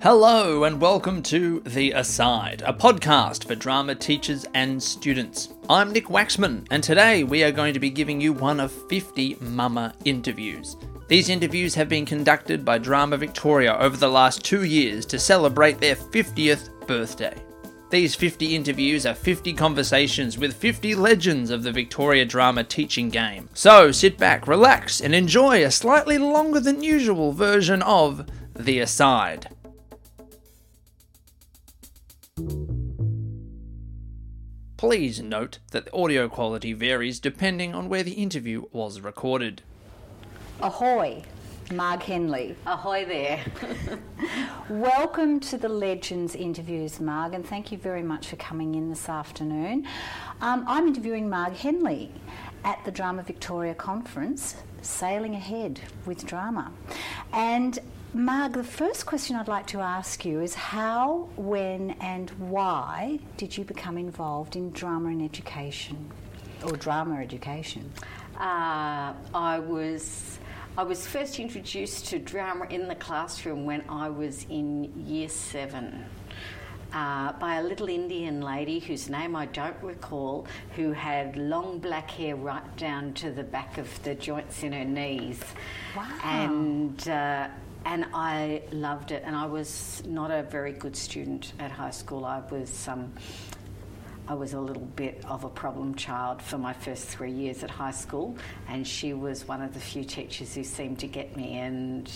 Hello and welcome to The Aside, a podcast for drama teachers and students. I'm Nick Waxman and today we are going to be giving you one of 50 MAMA interviews. These interviews have been conducted by Drama Victoria over the last 2 years to celebrate their 50th birthday. These 50 interviews are 50 conversations with 50 legends of the Victoria drama teaching game. So sit back, relax and enjoy a slightly longer than usual version of The Aside. Please note that the audio quality varies depending on where the interview was recorded. Ahoy, Marg Henley. Ahoy there. Welcome to the Legends interviews, Marg, and thank you very much for coming in this afternoon. I'm interviewing Marg Henley at the Drama Victoria Conference, Sailing Ahead with Drama. And Marg, the first question I'd like to ask you is how, when and why did you become involved in drama and education, or drama education? I was first introduced to drama in the classroom when I was in Year 7. By a little Indian lady whose name I don't recall, who had long black hair right down to the back of the joints in her knees. Wow. And I loved it, and I was not a very good student at high school. I was a little bit of a problem child for my first 3 years at high school, and she was one of the few teachers who seemed to get me, and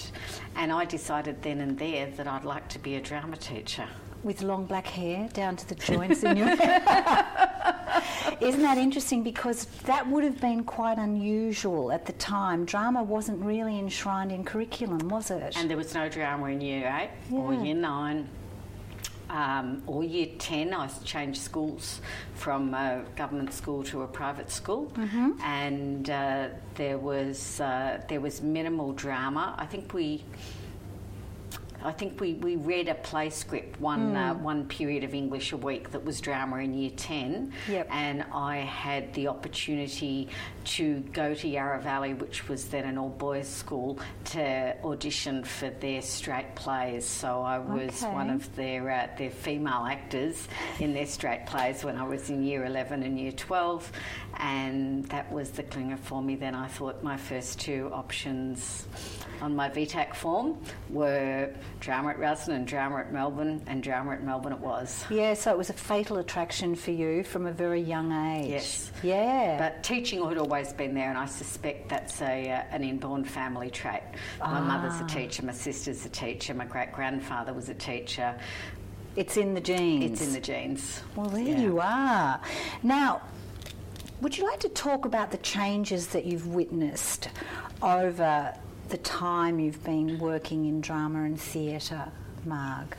I decided then and there that I'd like to be a drama teacher. With long black hair down to the joints in your hair. Isn't that interesting? Because that would have been quite unusual at the time. Drama wasn't really enshrined in curriculum, was it? And there was no drama in Year 8 or Year 9. Or Year 10, I changed schools from a government school to a private school, mm-hmm. and there was minimal drama. I think we read a play script, one period of English a week that was drama in Year 10. Yep. And I had the opportunity to go to Yarra Valley, which was then an all-boys school, to audition for their straight plays. So I was one of their female actors in their straight plays when I was in Year 11 and Year 12. And that was the clinger for me. Then I thought my first two options on my VTAC form were drama at Ruyton and drama at Melbourne, and drama at Melbourne it was. Yeah, so it was a fatal attraction for you from a very young age. Yes. Yeah. But teaching had always been there, and I suspect that's an inborn family trait. My mother's a teacher, my sister's a teacher, my great-grandfather was a teacher. It's in the genes. It's in the genes. Well, there you are. Now, would you like to talk about the changes that you've witnessed over the time you've been working in drama and theatre, Marg?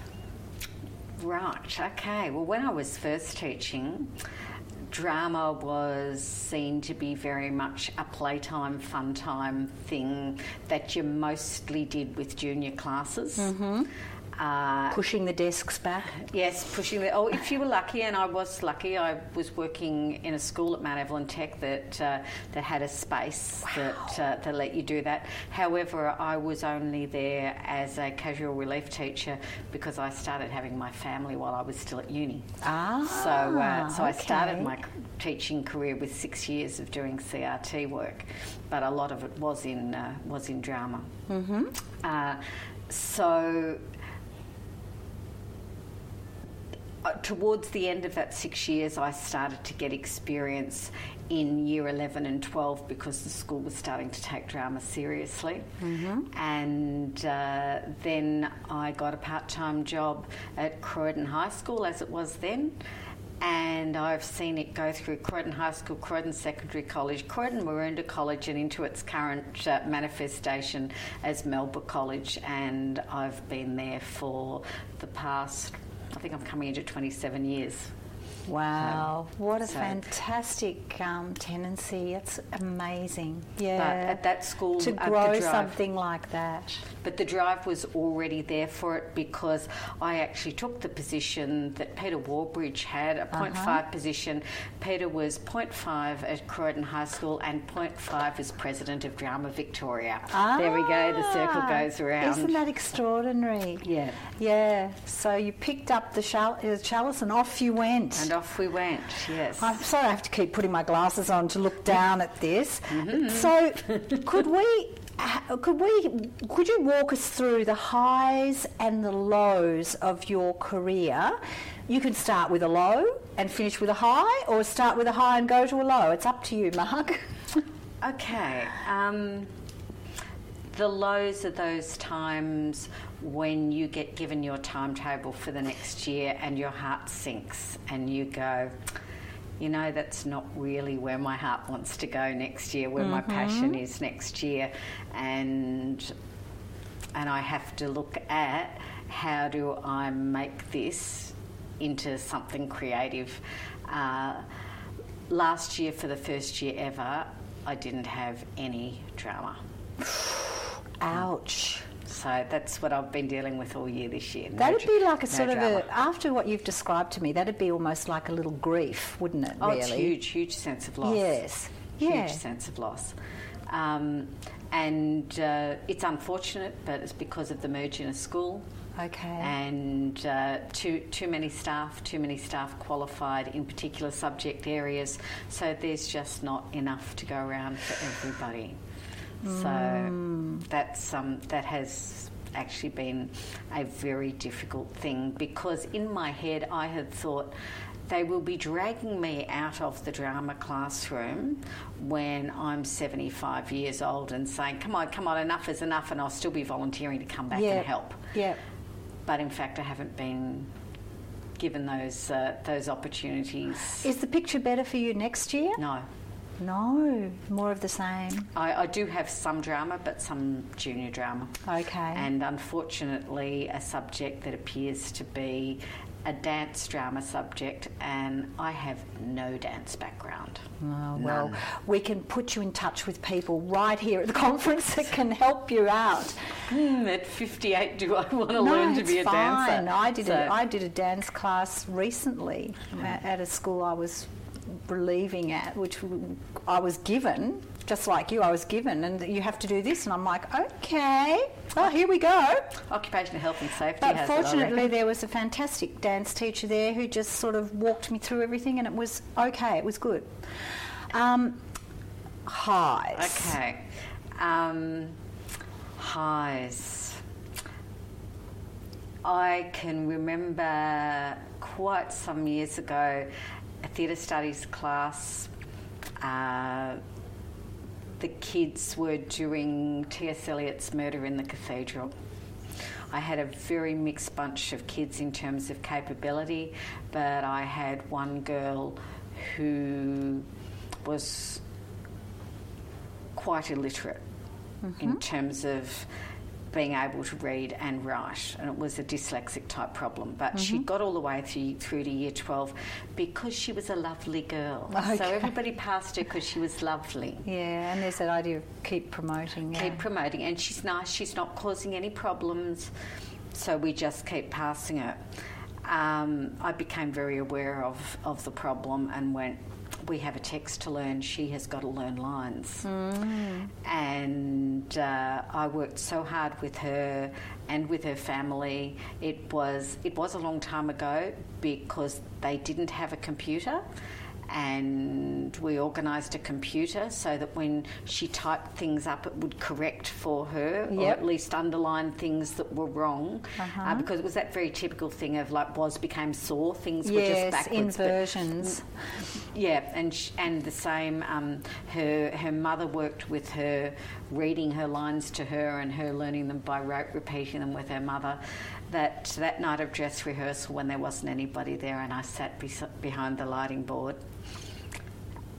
Right, okay. Well, when I was first teaching, drama was seen to be very much a playtime, fun time thing that you mostly did with junior classes. Mm-hmm. Pushing the desks back? Yes, if you were lucky, and I was lucky, I was working in a school at Mount Evelyn Tech that had a space that let you do that. However, I was only there as a casual relief teacher because I started having my family while I was still at uni. So I started my teaching career with 6 years of doing CRT work, but a lot of it was in drama. Mm-hmm. So towards the end of that 6 years, I started to get experience in Year 11 and 12 because the school was starting to take drama seriously. Mm-hmm. And then I got a part-time job at Croydon High School, as it was then. And I've seen it go through Croydon High School, Croydon Secondary College, Croydon Maroondah College, and into its current manifestation as Melbourne College. And I've been there for the past, I think I'm coming into 27 years. Wow, so, what a fantastic tenancy. It's amazing. Yeah. But at that school, to grow the drive, something like that. But the drive was already there for it because I actually took the position that Peter Warbridge had, a 0.5 position. Peter was 0.5 at Croydon High School and 0.5 as president of Drama Victoria. Ah, there we go, the circle goes around. Isn't that extraordinary? Yeah. Yeah, so you picked up the chalice and off you went. And off we went, yes. I'm sorry I have to keep putting my glasses on to look down at this. Mm-hmm. So could you walk us through the highs and the lows of your career? You can start with a low and finish with a high, or start with a high and go to a low. It's up to you, Marg. Okay. The lows are those times when you get given your timetable for the next year and your heart sinks and you go, you know, that's not really where my heart wants to go next year, where my passion is next year. And I have to look at how do I make this into something creative. Last year, for the first year ever, I didn't have any drama. Ouch. So that's what I've been dealing with all year this year. No, that'd be like a after what you've described to me, that'd be almost like a little grief, wouldn't it? Oh, really? It's huge sense of loss. Yes. Huge sense of loss. And it's unfortunate, but it's because of the merge in a school. Okay. And too many staff qualified in particular subject areas, so there's just not enough to go around for everybody. So that has actually been a very difficult thing, because in my head I had thought they will be dragging me out of the drama classroom when I'm 75 years old and saying, come on, enough is enough, and I'll still be volunteering to come back and help. Yeah. But in fact I haven't been given those opportunities. Is the picture better for you next year? No. No, more of the same. I do have some drama, but some junior drama. Okay. And unfortunately, a subject that appears to be a dance drama subject, and I have no dance background. Oh, well, we can put you in touch with people right here at the conference that can help you out. At 58, do I want to learn to be a dancer? No, it's fine. I did a dance class recently at a school I was relieving at, which I was given, just like you, and you have to do this, and I'm like, okay, well, here we go. Occupational health and safety. But fortunately there was a fantastic dance teacher there who just sort of walked me through everything, and it was okay, it was good. Highs. Okay. Highs. I can remember quite some years ago a theatre studies class, the kids were doing T.S. Eliot's Murder in the Cathedral. I had a very mixed bunch of kids in terms of capability, but I had one girl who was quite illiterate in terms of being able to read and write, and it was a dyslexic type problem, but she got all the way through to year 12 because she was a lovely girl. Okay. So everybody passed her because she was lovely. Yeah, and there's that idea of keep promoting. Yeah. Keep promoting, and she's nice, she's not causing any problems, so we just keep passing her. I became very aware of the problem and went, we have a text to learn, she has got to learn lines. And I worked so hard with her and with her family. It was a long time ago because they didn't have a computer, and we organised a computer so that when she typed things up it would correct for her, or at least underline things that were wrong, because it was that very typical thing of like was became saw, things were just backwards. Yes, inversions. But, and the same, her mother worked with her, reading her lines to her and her learning them by rote, repeating them with her mother. That night of dress rehearsal, when there wasn't anybody there and I sat behind the lighting board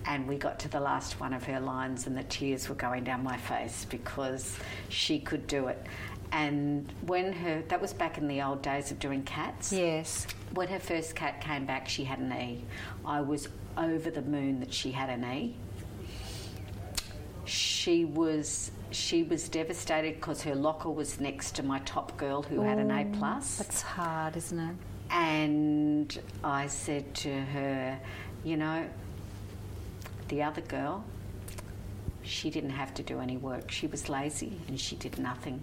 and we got to the last one of her lines and the tears were going down my face because she could do it. And that was back in the old days of doing Cats. Yes. When her first cat came back, she had an E. I was over the moon that she had an E. She was devastated because her locker was next to my top girl who had an A+. That's hard, isn't it? And I said to her, you know, the other girl, she didn't have to do any work. She was lazy and she did nothing.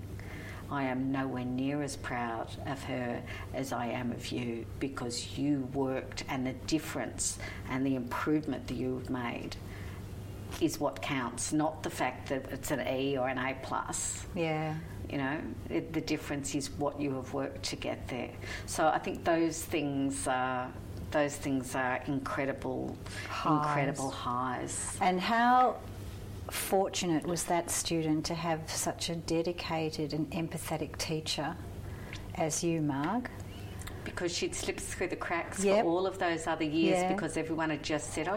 I am nowhere near as proud of her as I am of you, because you worked, and the difference and the improvement that you've made is what counts, not the fact that it's an E or an A+. Yeah. You know, the difference is what you have worked to get there. So I think those things are incredible highs. Incredible highs. And how fortunate was that student to have such a dedicated and empathetic teacher as you, Marg? Because she'd slipped through the cracks for all of those other years because everyone had just said,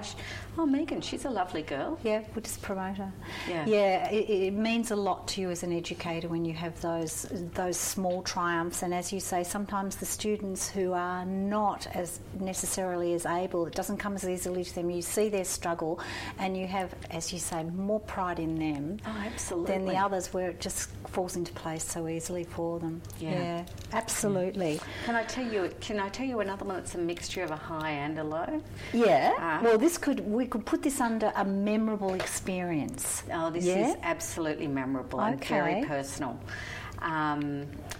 oh, Megan, she's a lovely girl. Yeah, we'll just promote her. Yeah, yeah, it means a lot to you as an educator when you have those small triumphs. And as you say, sometimes the students who are not as necessarily as able, it doesn't come as easily to them. You see their struggle and you have, as you say, more pride in them than the others where it just falls into place so easily for them. Yeah, yeah, absolutely. Yeah. Can I tell you another one that's a mixture of a high and a low? Yeah. Well, we could put this under a memorable experience. Oh, this is absolutely memorable and very personal.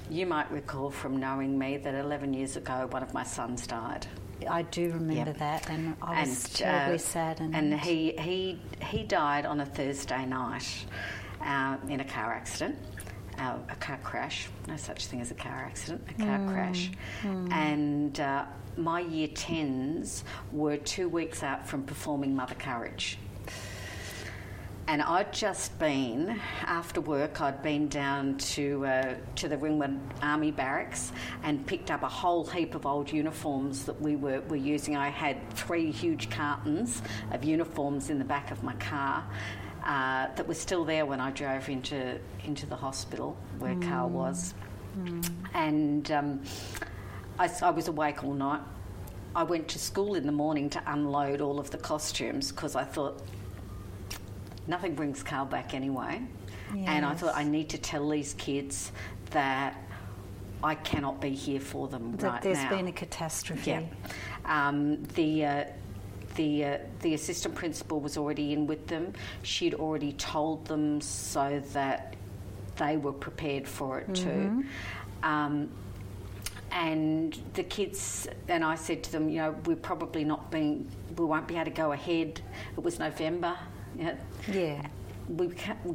You might recall from knowing me that 11 years ago, one of my sons died. I do remember that, and I was terribly saddened. And he died on a Thursday night in a car accident. A car crash, no such thing as a car accident, a car crash. Mm. And my year 10s were 2 weeks out from performing Mother Courage. And I'd just been, after work, I'd been down to the Ringwood Army Barracks and picked up a whole heap of old uniforms that we were using. I had 3 huge cartons of uniforms in the back of my car. That was still there when I drove into the hospital where Carl was. Mm. And I was awake all night. I went to school in the morning to unload all of the costumes because I thought nothing brings Carl back anyway. Yes. And I thought I need to tell these kids that I cannot be here for them right now. That there's been a catastrophe. Yeah. The assistant principal was already in with them. She'd already told them so that they were prepared for it too. And the kids, and I said to them, you know, we're probably we won't be able to go ahead. It was November. Yeah. We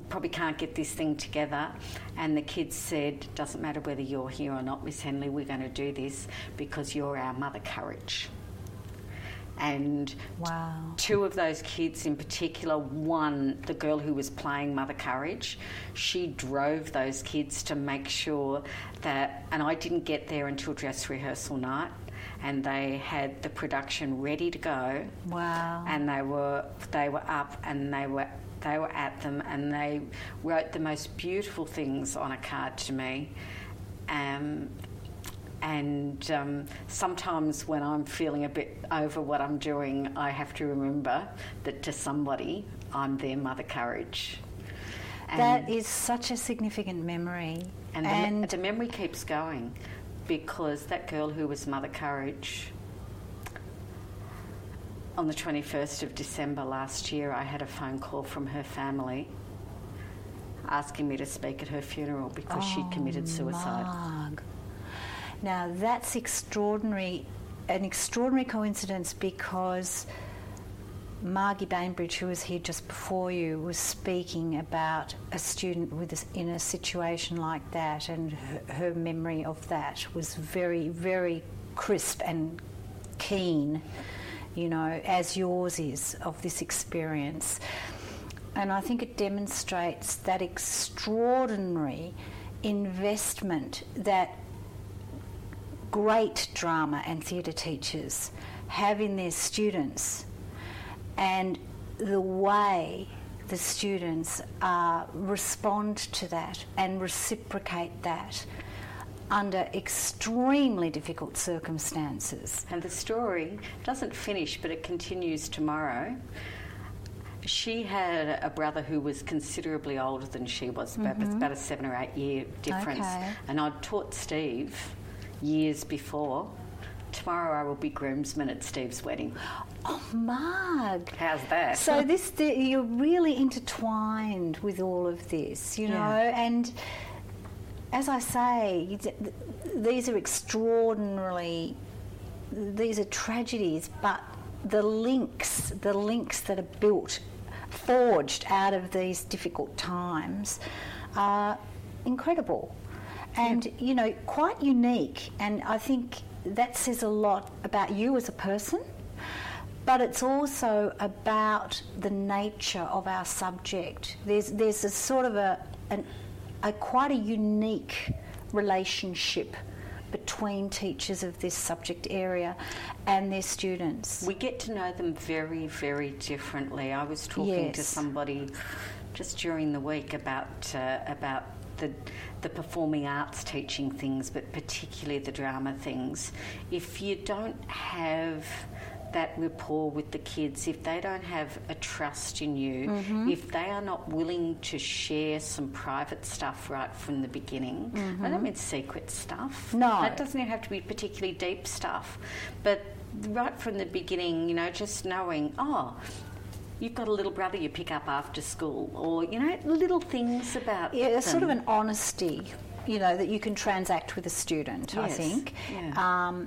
probably can't get this thing together. And the kids said, doesn't matter whether you're here or not, Miss Henley, we're going to do this because you're our Mother Courage. And two of those kids in particular, one, the girl who was playing Mother Courage, she drove those kids to make sure that, and I didn't get there until dress rehearsal night, and they had the production ready to go. Wow. And they were up and they were at them, and they wrote the most beautiful things on a card to me. And sometimes when I'm feeling a bit over what I'm doing, I have to remember that to somebody, I'm their Mother Courage. And that is such a significant memory. And the memory keeps going, because that girl who was Mother Courage, on the 21st of December last year, I had a phone call from her family asking me to speak at her funeral because she'd committed suicide. Marg. Now that's an extraordinary coincidence, because Margie Bainbridge, who was here just before you, was speaking about a student in a situation like that, and her memory of that was very, very crisp and keen, you know, as yours is, of this experience. And I think it demonstrates that extraordinary investment that great drama and theatre teachers have in their students, and the way the students respond to that and reciprocate that under extremely difficult circumstances. And the story doesn't finish, but it continues tomorrow. She had a brother who was considerably older than she was, about a 7 or 8 year difference. Okay. And I'd taught Steve years before. Tomorrow I will be groomsman at Steve's wedding. Oh, Marg. How's that? So you're really intertwined with all of this, you know, and as I say, these are tragedies, but the links that are built, forged out of these difficult times are incredible and, you know, quite unique. And I think that says a lot about you as a person, but it's also about the nature of our subject. There's a sort of a quite a unique relationship between teachers of this subject area and their students. We get to know them very, very differently. I was talking to somebody just during the week about the performing arts teaching things, but particularly the drama things. If you don't have that rapport with the kids, if they don't have a trust in you, if they are not willing to share some private stuff right from the beginning, I don't mean secret stuff. No. That doesn't have to be particularly deep stuff. But right from the beginning, you know, just knowing, you've got a little brother you pick up after school, or, you know, little things about them. Sort of an honesty, you know, that you can transact with a student, I think. Yeah.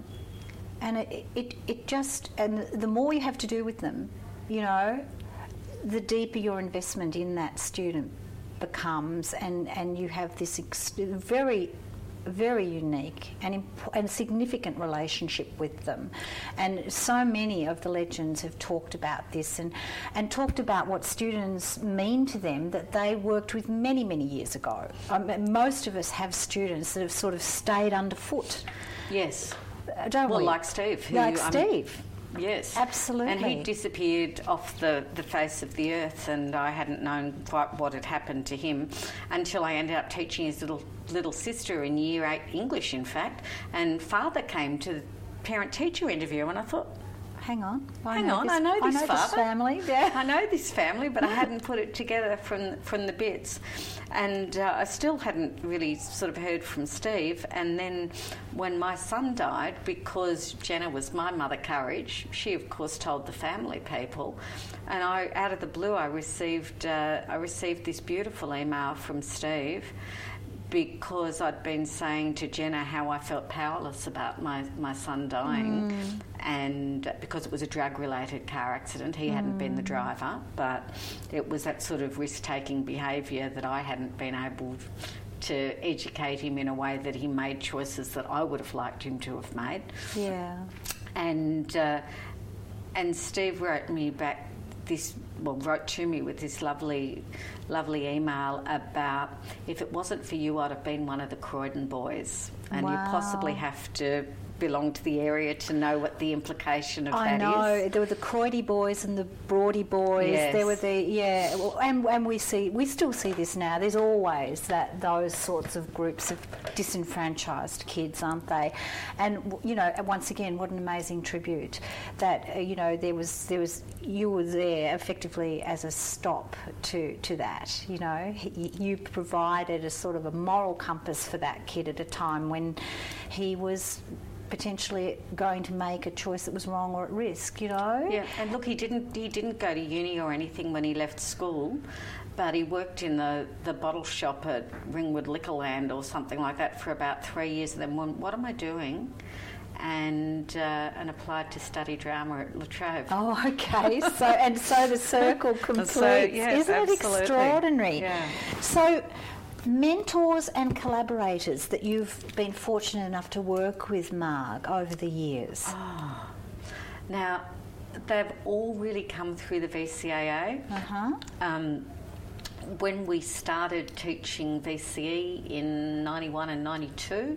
And it just, and the more you have to do with them, you know, the deeper your investment in that student becomes, and you have this very, very unique and significant relationship with them. And so many of the legends have talked about this and talked about what students mean to them that they worked with many, many years ago. Most of us have students that have sort of stayed underfoot. Yes. Don't we? Like Steve. Yes. Absolutely. And he disappeared off the face of the earth, and I hadn't known quite what had happened to him until I ended up teaching his little sister in Year 8 English, in fact, and father came to the parent-teacher interview, and I thought, I know this family. Yeah. I know this family, but I hadn't put it together from the bits. And I still hadn't really sort of heard from Steve. And then when my son died, because Jenna was my Mother Courage, she, of course, told the family people. And I, out of the blue, I received this beautiful email from Steve, because I'd been saying to Jenna how I felt powerless about my son dying, and because it was a drug-related car accident. He hadn't been the driver, but it was that sort of risk-taking behaviour that I hadn't been able to educate him in a way that he made choices that I would have liked him to have made. Yeah. And Steve wrote to me with this lovely, lovely email about, if it wasn't for you, I'd have been one of the Croydon boys, and you possibly have to belong to the area to know what the implication of that is. I know. There were the Croydie boys and the Broadie boys. Yes. There were and we still see this now. There's always those sorts of groups of disenfranchised kids, aren't they? And, you know, once again, what an amazing tribute that, you know, there was you were there effectively as a stop to that, you know. You provided a sort of a moral compass for that kid at a time when he was potentially going to make a choice that was wrong or at risk, you know. Yeah, and look, he didn't go to uni or anything when he left school, but he worked in the bottle shop at Ringwood Liquorland or something like that for about 3 years, and then went, what am I doing? And applied to study drama at La Trobe. Oh, okay. So the circle completes. Isn't it extraordinary? Yeah. So, mentors and collaborators that you've been fortunate enough to work with, Marg, over the years. Oh. Now, they've all really come through the VCAA. When we started teaching VCE in 91 and 92, the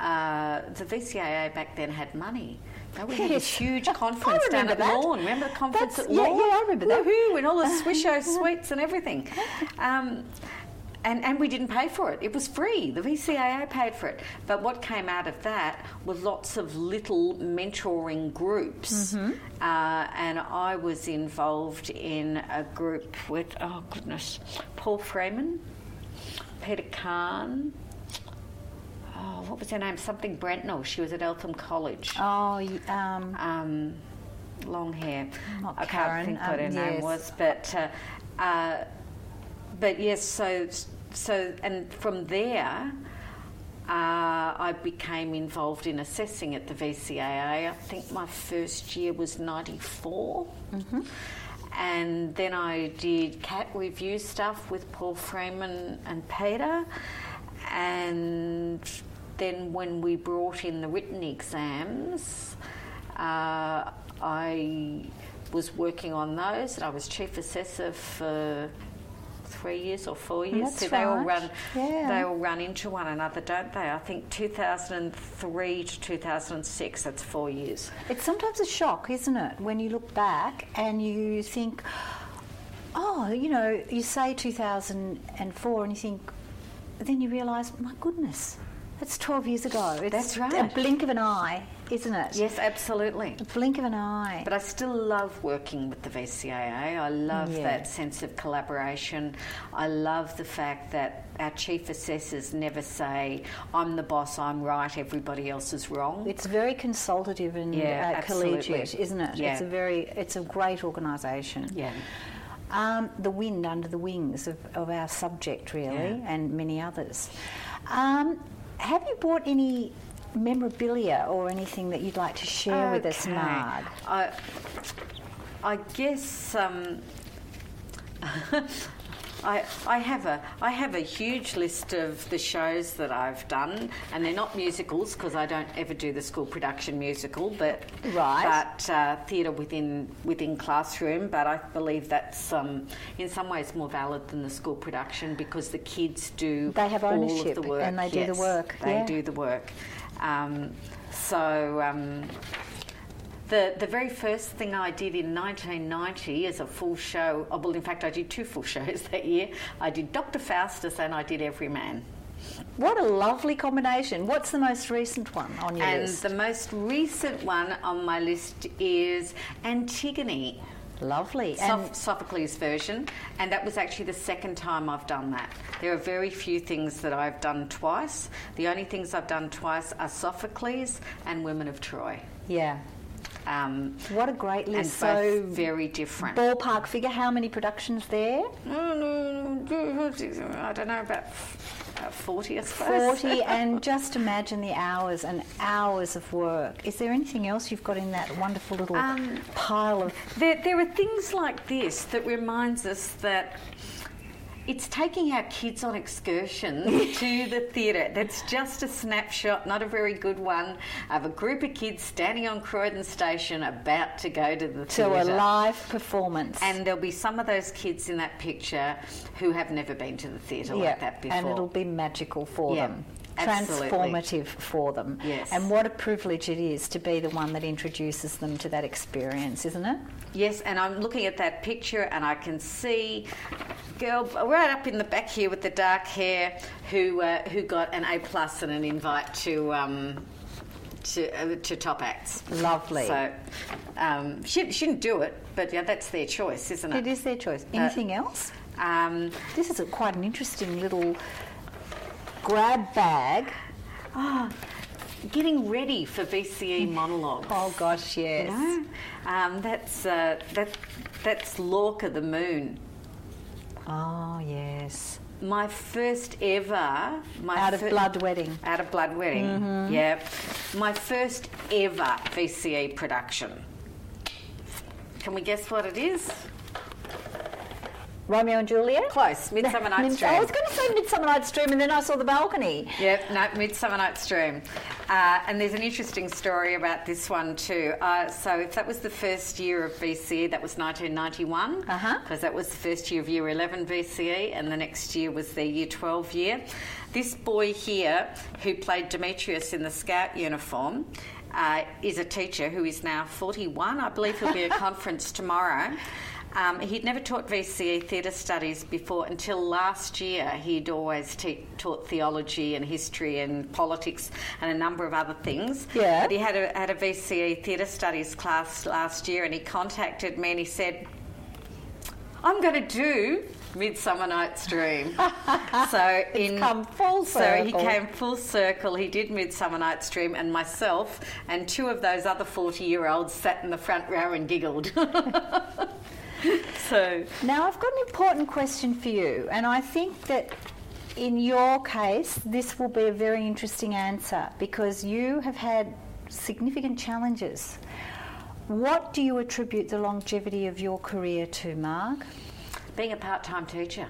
VCAA back then had money. No, we had a huge conference down at Lawn. Remember the conference at Lawn? Yeah, I remember that. Woohoo, and all the Swisho sweets and everything. And we didn't pay for it. It was free. The VCAA paid for it. But what came out of that were lots of little mentoring groups. Mm-hmm. And I was involved in a group with, oh goodness, Paul Freeman, Peter Kahn. Oh, what was her name? Something Brentnell. She was at Eltham College. Oh, long hair. I can't think what her name was. But yes, so and from there, I became involved in assessing at the VCAA. I think my first year was 94. Mm-hmm. And then I did cat review stuff with Paul Freeman and Peter. And then when we brought in the written exams, I was working on those, and I was chief assessor for 3 years or 4 years. That's so they right. all run. Yeah. They all run into one another, don't they? I think 2003 to 2006. That's 4 years. It's sometimes a shock, isn't it, when you look back and you think, oh, you know, you say 2004, and you think, then you realise, my goodness, that's 12 years ago. It's that's right. A blink of an eye. Isn't it? Yes, absolutely. A blink of an eye. But I still love working with the VCAA. I love that sense of collaboration. I love the fact that our chief assessors never say, I'm the boss, I'm right, everybody else is wrong. It's very consultative and collegiate, isn't it? Yeah. It's a great organisation. Yeah. The wind under the wings of our subject, really, and many others. Have you brought any memorabilia or anything that you'd like to share with us, Marg? I guess I have a huge list of the shows that I've done, and they're not musicals because I don't ever do the school production musical, but theatre within classroom. But I believe that's in some ways more valid than the school production because the kids do all of the work, and they do the work. They do the work. The very first thing I did in 1990 is a full show. Oh, well, in fact, I did two full shows that year. I did Dr. Faustus and I did Every Man. What a lovely combination. What's the most recent one on your list? And the most recent one on my list is Antigone. Lovely. Sophocles' version, and that was actually the second time I've done that. There are very few things that I've done twice. The only things I've done twice are Sophocles and Women of Troy. Yeah. What a great list. And both very different. Ballpark figure, how many productions there? I don't know, about 40, I suppose. 40, and just imagine the hours and hours of work. Is there anything else you've got in that wonderful little pile of... There are things like this that reminds us that it's taking our kids on excursions to the theatre. That's just a snapshot, not a very good one, of a group of kids standing on Croydon Station about to go to the theatre. To a live performance. And there'll be some of those kids in that picture who have never been to the theatre like that before. And it'll be magical for them. Absolutely. Transformative for them. Yes. And what a privilege it is to be the one that introduces them to that experience, isn't it? Yes, and I'm looking at that picture and I can see a girl right up in the back here with the dark hair who got an A+ and an invite to Top Acts. Lovely. So she shouldn't do it, but that's their choice, isn't it? It is their choice. Anything else? This is quite an interesting little... grab bag. Oh, getting ready for VCE monologues. Oh gosh, yes. You know? That's Lorca the Moon. Oh yes. My first ever. Blood Wedding. Out of Blood Wedding. Mm-hmm. Yeah. My first ever VCE production. Can we guess what it is? Romeo and Juliet? Close. Midsummer Night's Dream. I was going to say Midsummer Night's Dream and then I saw The Balcony. Yep, no, Midsummer Night's Dream. And there's an interesting story about this one too. So if that was the first year of VCE, that was 1991, because that was the first year of Year 11 VCE and the next year was their Year 12 year. This boy here, who played Demetrius in the Scout uniform, is a teacher who is now 41. I believe he'll be at a conference tomorrow. He'd never taught VCE theatre studies before until last year. He'd always taught theology and history and politics and a number of other things. Yeah. But he had a VCE theatre studies class last year, and he contacted me and he said, I'm going to do Midsummer Night's Dream. So it's come full circle. So he came full circle. He did Midsummer Night's Dream, and myself and two of those other 40-year-olds sat in the front row and giggled. So now I've got an important question for you, and I think that in your case this will be a very interesting answer because you have had significant challenges. What do you attribute the longevity of your career to, Marg? Being a part-time teacher.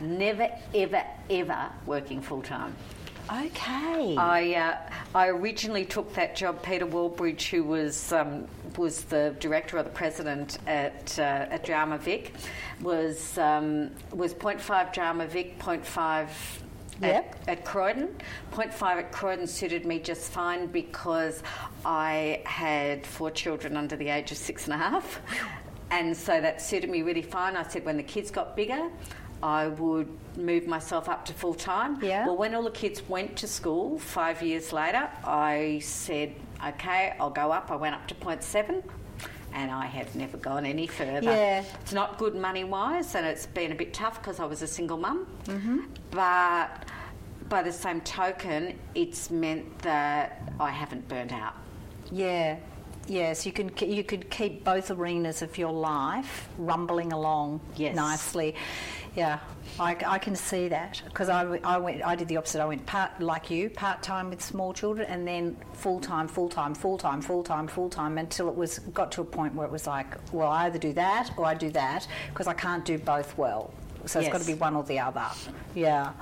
Never, ever, ever working full-time. Okay. I originally took that job. Peter Warbridge, who was the director or the president at Drama Vic, was 0.5 Drama Vic, 0.5 at Croydon. 0.5 at Croydon suited me just fine because I had 4 children under the age of 6.5, and so that suited me really fine. I said when the kids got bigger, I would move myself up to full-time. Yeah. Well, when all the kids went to school 5 years later, I said, okay, I'll go up. I went up to 0.7 and I have never gone any further. Yeah. It's not good money-wise, and it's been a bit tough because I was a single mum. Mm-hmm. But by the same token, it's meant that I haven't burnt out. Yeah. Yes, you could keep both arenas of your life rumbling along nicely. Yeah, I can see that because I did the opposite. I went part time with small children, and then full time until it was got to a point where it was like, well, I either do that or I do that because I can't do both well. So it's got to be one or the other. Yeah.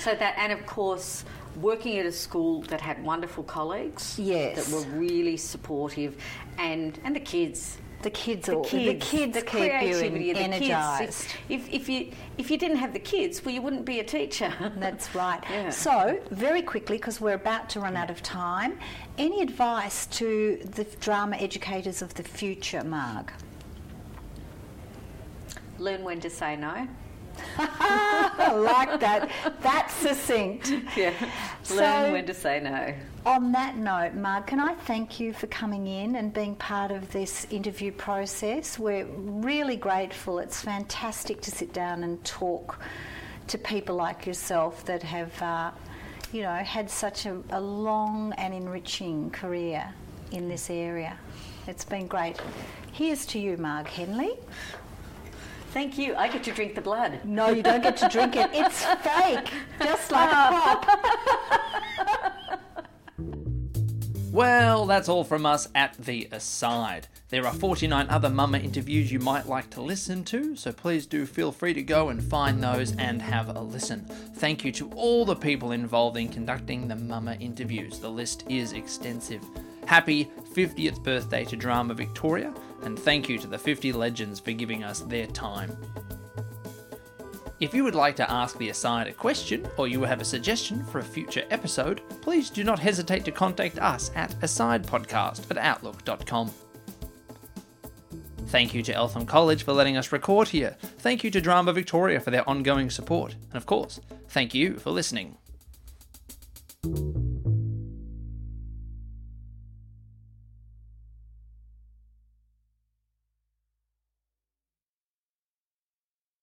So that, and of course, working at a school that had wonderful colleagues, that were really supportive, and the kids. The kids keep creativity, you energised. If you didn't have the kids, well, you wouldn't be a teacher. That's right. Yeah. So, very quickly, because we're about to run out of time, any advice to the drama educators of the future, Marg? Learn when to say no. I like that. That's succinct. Yeah. Learn when to say no. On that note, Marg, can I thank you for coming in and being part of this interview process? We're really grateful. It's fantastic to sit down and talk to people like yourself that have, had such a long and enriching career in this area. It's been great. Here's to you, Marg Henley. Thank you. I get to drink the blood. No, you don't get to drink it. It's fake, just like a pop. Well, that's all from us at The Aside. There are 49 other Mama interviews you might like to listen to, so please do feel free to go and find those and have a listen. Thank you to all the people involved in conducting the Mama interviews. The list is extensive. Happy 50th birthday to Drama Victoria, and thank you to the 50 legends for giving us their time. If you would like to ask The Aside a question, or you have a suggestion for a future episode, please do not hesitate to contact us at asidepodcast@outlook.com. Thank you to Eltham College for letting us record here. Thank you to Drama Victoria for their ongoing support. And of course, thank you for listening.